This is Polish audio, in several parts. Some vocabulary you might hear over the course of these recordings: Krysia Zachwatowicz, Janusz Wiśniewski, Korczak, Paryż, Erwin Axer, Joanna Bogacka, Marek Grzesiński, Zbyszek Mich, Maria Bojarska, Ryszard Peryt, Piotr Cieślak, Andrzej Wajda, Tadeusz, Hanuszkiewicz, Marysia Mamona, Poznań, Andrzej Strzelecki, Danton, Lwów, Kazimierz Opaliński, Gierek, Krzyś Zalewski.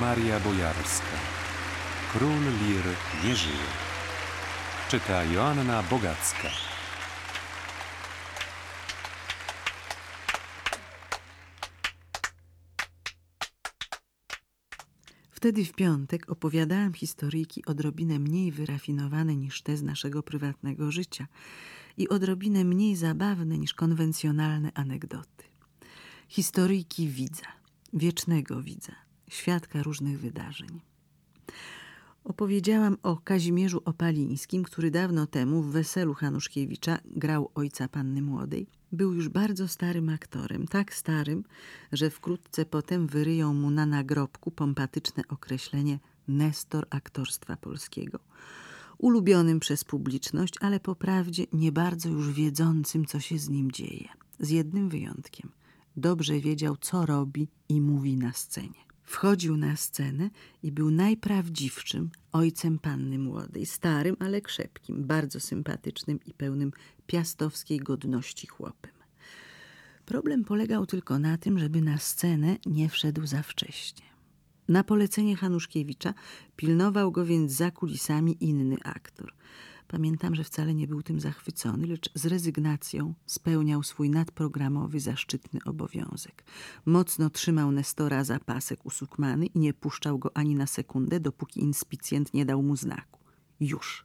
Maria Bojarska. Król Lir nie żyje. Czyta Joanna Bogacka. Wtedy w piątek opowiadałam historyjki odrobinę mniej wyrafinowane niż te z naszego prywatnego życia i odrobinę mniej zabawne niż konwencjonalne anegdoty. Historyjki widza, wiecznego widza, świadka różnych wydarzeń. Opowiedziałam o Kazimierzu Opalińskim, który dawno temu w weselu Hanuszkiewicza grał ojca panny młodej. Był już bardzo starym aktorem, tak starym, że wkrótce potem wyryją mu na nagrobku pompatyczne określenie Nestor aktorstwa polskiego. Ulubionym przez publiczność, ale po prawdzie nie bardzo już wiedzącym, co się z nim dzieje. Z jednym wyjątkiem. Dobrze wiedział, co robi i mówi na scenie. Wchodził na scenę i był najprawdziwszym ojcem panny młodej, starym, ale krzepkim, bardzo sympatycznym i pełnym piastowskiej godności chłopem. Problem polegał tylko na tym, żeby na scenę nie wszedł za wcześnie. Na polecenie Hanuszkiewicza pilnował go więc za kulisami inny aktor. Pamiętam, że wcale nie był tym zachwycony, lecz z rezygnacją spełniał swój nadprogramowy, zaszczytny obowiązek. Mocno trzymał Nestora za pasek u sukmany i nie puszczał go ani na sekundę, dopóki inspicjent nie dał mu znaku. Już.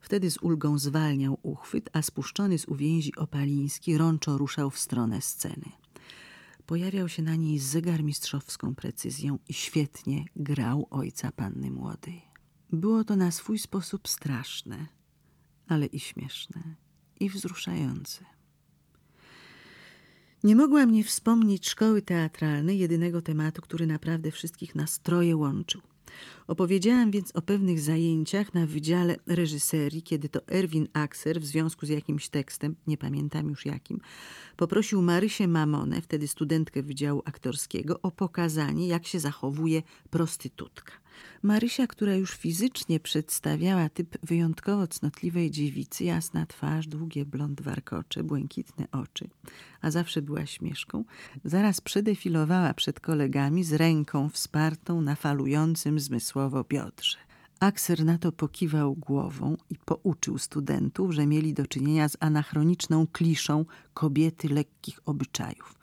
Wtedy z ulgą zwalniał uchwyt, a spuszczony z uwięzi Opaliński rączo ruszał w stronę sceny. Pojawiał się na niej z zegarmistrzowską precyzją i świetnie grał ojca panny młodej. Było to na swój sposób straszne, ale i śmieszne, i wzruszające. Nie mogłam nie wspomnieć szkoły teatralnej, jedynego tematu, który naprawdę wszystkich nastroje łączył. Opowiedziałam więc o pewnych zajęciach na Wydziale Reżyserii, kiedy to Erwin Axer w związku z jakimś tekstem, nie pamiętam już jakim, poprosił Marysię Mamonę, wtedy studentkę Wydziału Aktorskiego, o pokazanie, jak się zachowuje prostytutka. Marysia, która już fizycznie przedstawiała typ wyjątkowo cnotliwej dziewicy, jasna twarz, długie blond warkocze, błękitne oczy, a zawsze była śmieszką, zaraz przedefilowała przed kolegami z ręką wspartą na falującym zmysłowo biodrze. Axer na to pokiwał głową i pouczył studentów, że mieli do czynienia z anachroniczną kliszą kobiety lekkich obyczajów.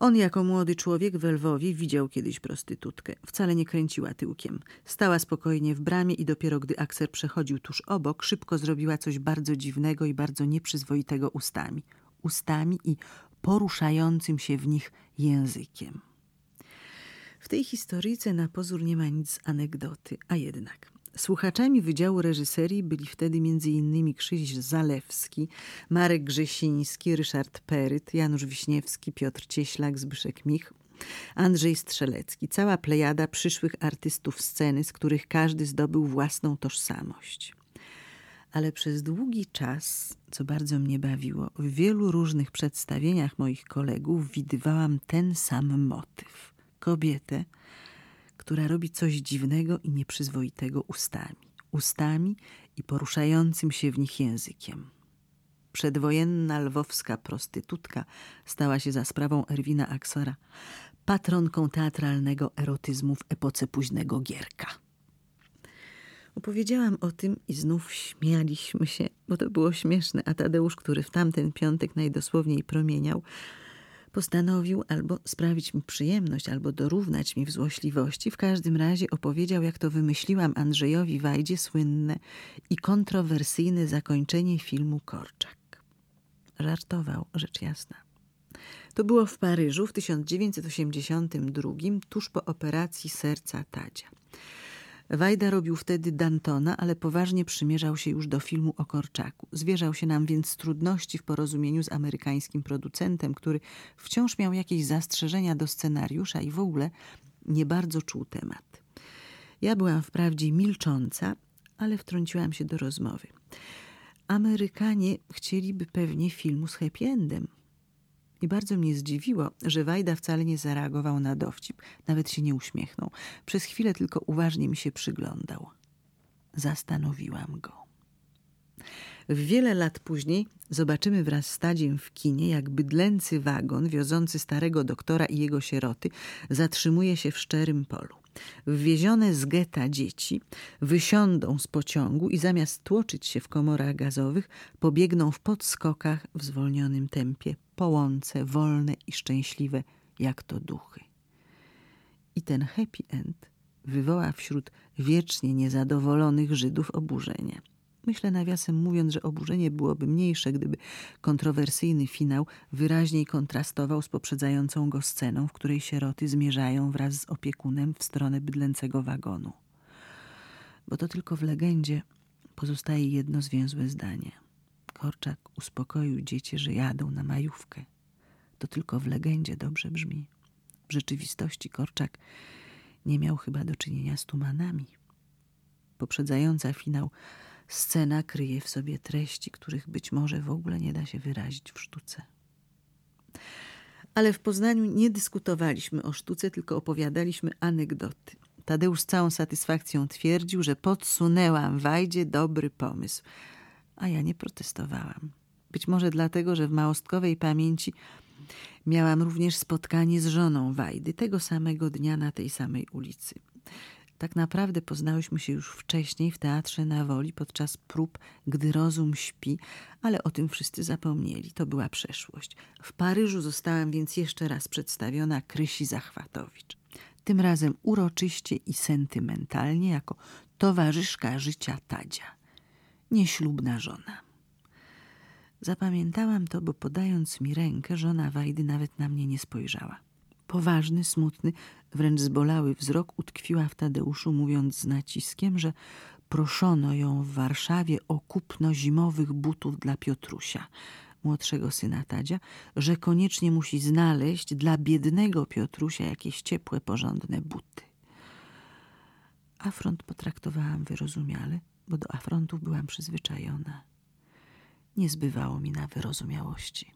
On jako młody człowiek we Lwowie widział kiedyś prostytutkę. Wcale nie kręciła tyłkiem. Stała spokojnie w bramie i dopiero gdy Axer przechodził tuż obok, szybko zrobiła coś bardzo dziwnego i bardzo nieprzyzwoitego ustami. Ustami i poruszającym się w nich językiem. W tej historyjce na pozór nie ma nic z anegdoty, a jednak... Słuchaczami Wydziału Reżyserii byli wtedy m.in. Krzyś Zalewski, Marek Grzesiński, Ryszard Peryt, Janusz Wiśniewski, Piotr Cieślak, Zbyszek Mich, Andrzej Strzelecki. Cała plejada przyszłych artystów sceny, z których każdy zdobył własną tożsamość. Ale przez długi czas, co bardzo mnie bawiło, w wielu różnych przedstawieniach moich kolegów widywałam ten sam motyw. Kobietę, która robi coś dziwnego i nieprzyzwoitego ustami i poruszającym się w nich językiem. Przedwojenna lwowska prostytutka stała się za sprawą Erwina Axera patronką teatralnego erotyzmu w epoce późnego Gierka. Opowiedziałam o tym i znów śmialiśmy się, bo to było śmieszne, a Tadeusz, który w tamten piątek najdosłowniej promieniał, postanowił albo sprawić mi przyjemność, albo dorównać mi w złośliwości. W każdym razie opowiedział, jak to wymyśliłam Andrzejowi Wajdzie słynne i kontrowersyjne zakończenie filmu Korczak. Żartował, rzecz jasna. To było w Paryżu w 1982, tuż po operacji serca Tadzia. Wajda robił wtedy Dantona, ale poważnie przymierzał się już do filmu o Korczaku. Zwierzał się nam więc trudności w porozumieniu z amerykańskim producentem, który wciąż miał jakieś zastrzeżenia do scenariusza i w ogóle nie bardzo czuł temat. Ja byłam wprawdzie milcząca, ale wtrąciłam się do rozmowy. Amerykanie chcieliby pewnie filmu z happy endem. I bardzo mnie zdziwiło, że Wajda wcale nie zareagował na dowcip, nawet się nie uśmiechnął. Przez chwilę tylko uważnie mi się przyglądał. Zastanowiłam go. Wiele lat później zobaczymy wraz z Tadziem w kinie, jak bydlęcy wagon wiozący starego doktora i jego sieroty zatrzymuje się w Szczerym Polu. wwiezione z getta dzieci wysiądą z pociągu i zamiast tłoczyć się w komorach gazowych, pobiegną w podskokach w zwolnionym tempie, połące, wolne i szczęśliwe, jak to duchy. I ten happy end wywoła wśród wiecznie niezadowolonych Żydów oburzenie. Myślę, nawiasem mówiąc, że oburzenie byłoby mniejsze, gdyby kontrowersyjny finał wyraźniej kontrastował z poprzedzającą go sceną, w której sieroty zmierzają wraz z opiekunem w stronę bydlęcego wagonu. Bo to tylko w legendzie pozostaje jedno zwięzłe zdanie. Korczak uspokoił dzieci, że jadą na majówkę. To tylko w legendzie dobrze brzmi. W rzeczywistości Korczak nie miał chyba do czynienia z tumanami. Poprzedzająca finał scena kryje w sobie treści, których być może w ogóle nie da się wyrazić w sztuce. Ale w Poznaniu nie dyskutowaliśmy o sztuce, tylko opowiadaliśmy anegdoty. Tadeusz z całą satysfakcją twierdził, że podsunęłam Wajdzie dobry pomysł, a ja nie protestowałam. Być może dlatego, że w małostkowej pamięci miałam również spotkanie z żoną Wajdy tego samego dnia na tej samej ulicy. Tak naprawdę poznałyśmy się już wcześniej w Teatrze na Woli podczas prób Gdy rozum śpi, ale o tym wszyscy zapomnieli. To była przeszłość. W Paryżu zostałam więc jeszcze raz przedstawiona Krysi Zachwatowicz. Tym razem uroczyście i sentymentalnie jako towarzyszka życia Tadzia. Nieślubna żona. Zapamiętałam to, bo podając mi rękę, żona Wajdy nawet na mnie nie spojrzała. Poważny, smutny, wręcz zbolały wzrok utkwiła w Tadeuszu, mówiąc z naciskiem, że proszono ją w Warszawie o kupno zimowych butów dla Piotrusia, młodszego syna Tadzia, że koniecznie musi znaleźć dla biednego Piotrusia jakieś ciepłe, porządne buty. Afront potraktowałam wyrozumiale, bo do afrontów byłam przyzwyczajona. Nie zbywało mi na wyrozumiałości.